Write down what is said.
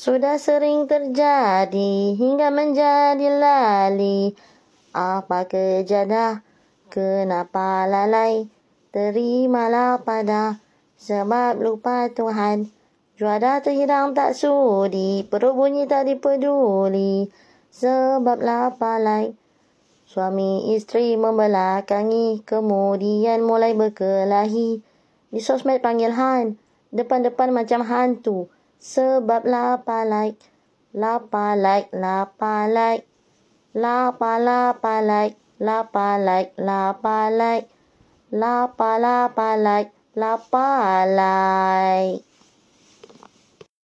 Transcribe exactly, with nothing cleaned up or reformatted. Sudah sering terjadi hingga menjadi lali. Apa kejadah? Kenapa lalai? Terimalah pada sebab lupa Tuhan. Juada terhidang tak sudi, perut bunyi tak dipeduli. Sebab lapar like. Suami isteri membelakangi, kemudian mulai berkelahi. Di sosmed panggil Han, depan-depan macam hantu. Sebab lapar like, lapar like, lapar like, lapar lapar like, lapar like, lapar like, lapar lapar like, lapar like.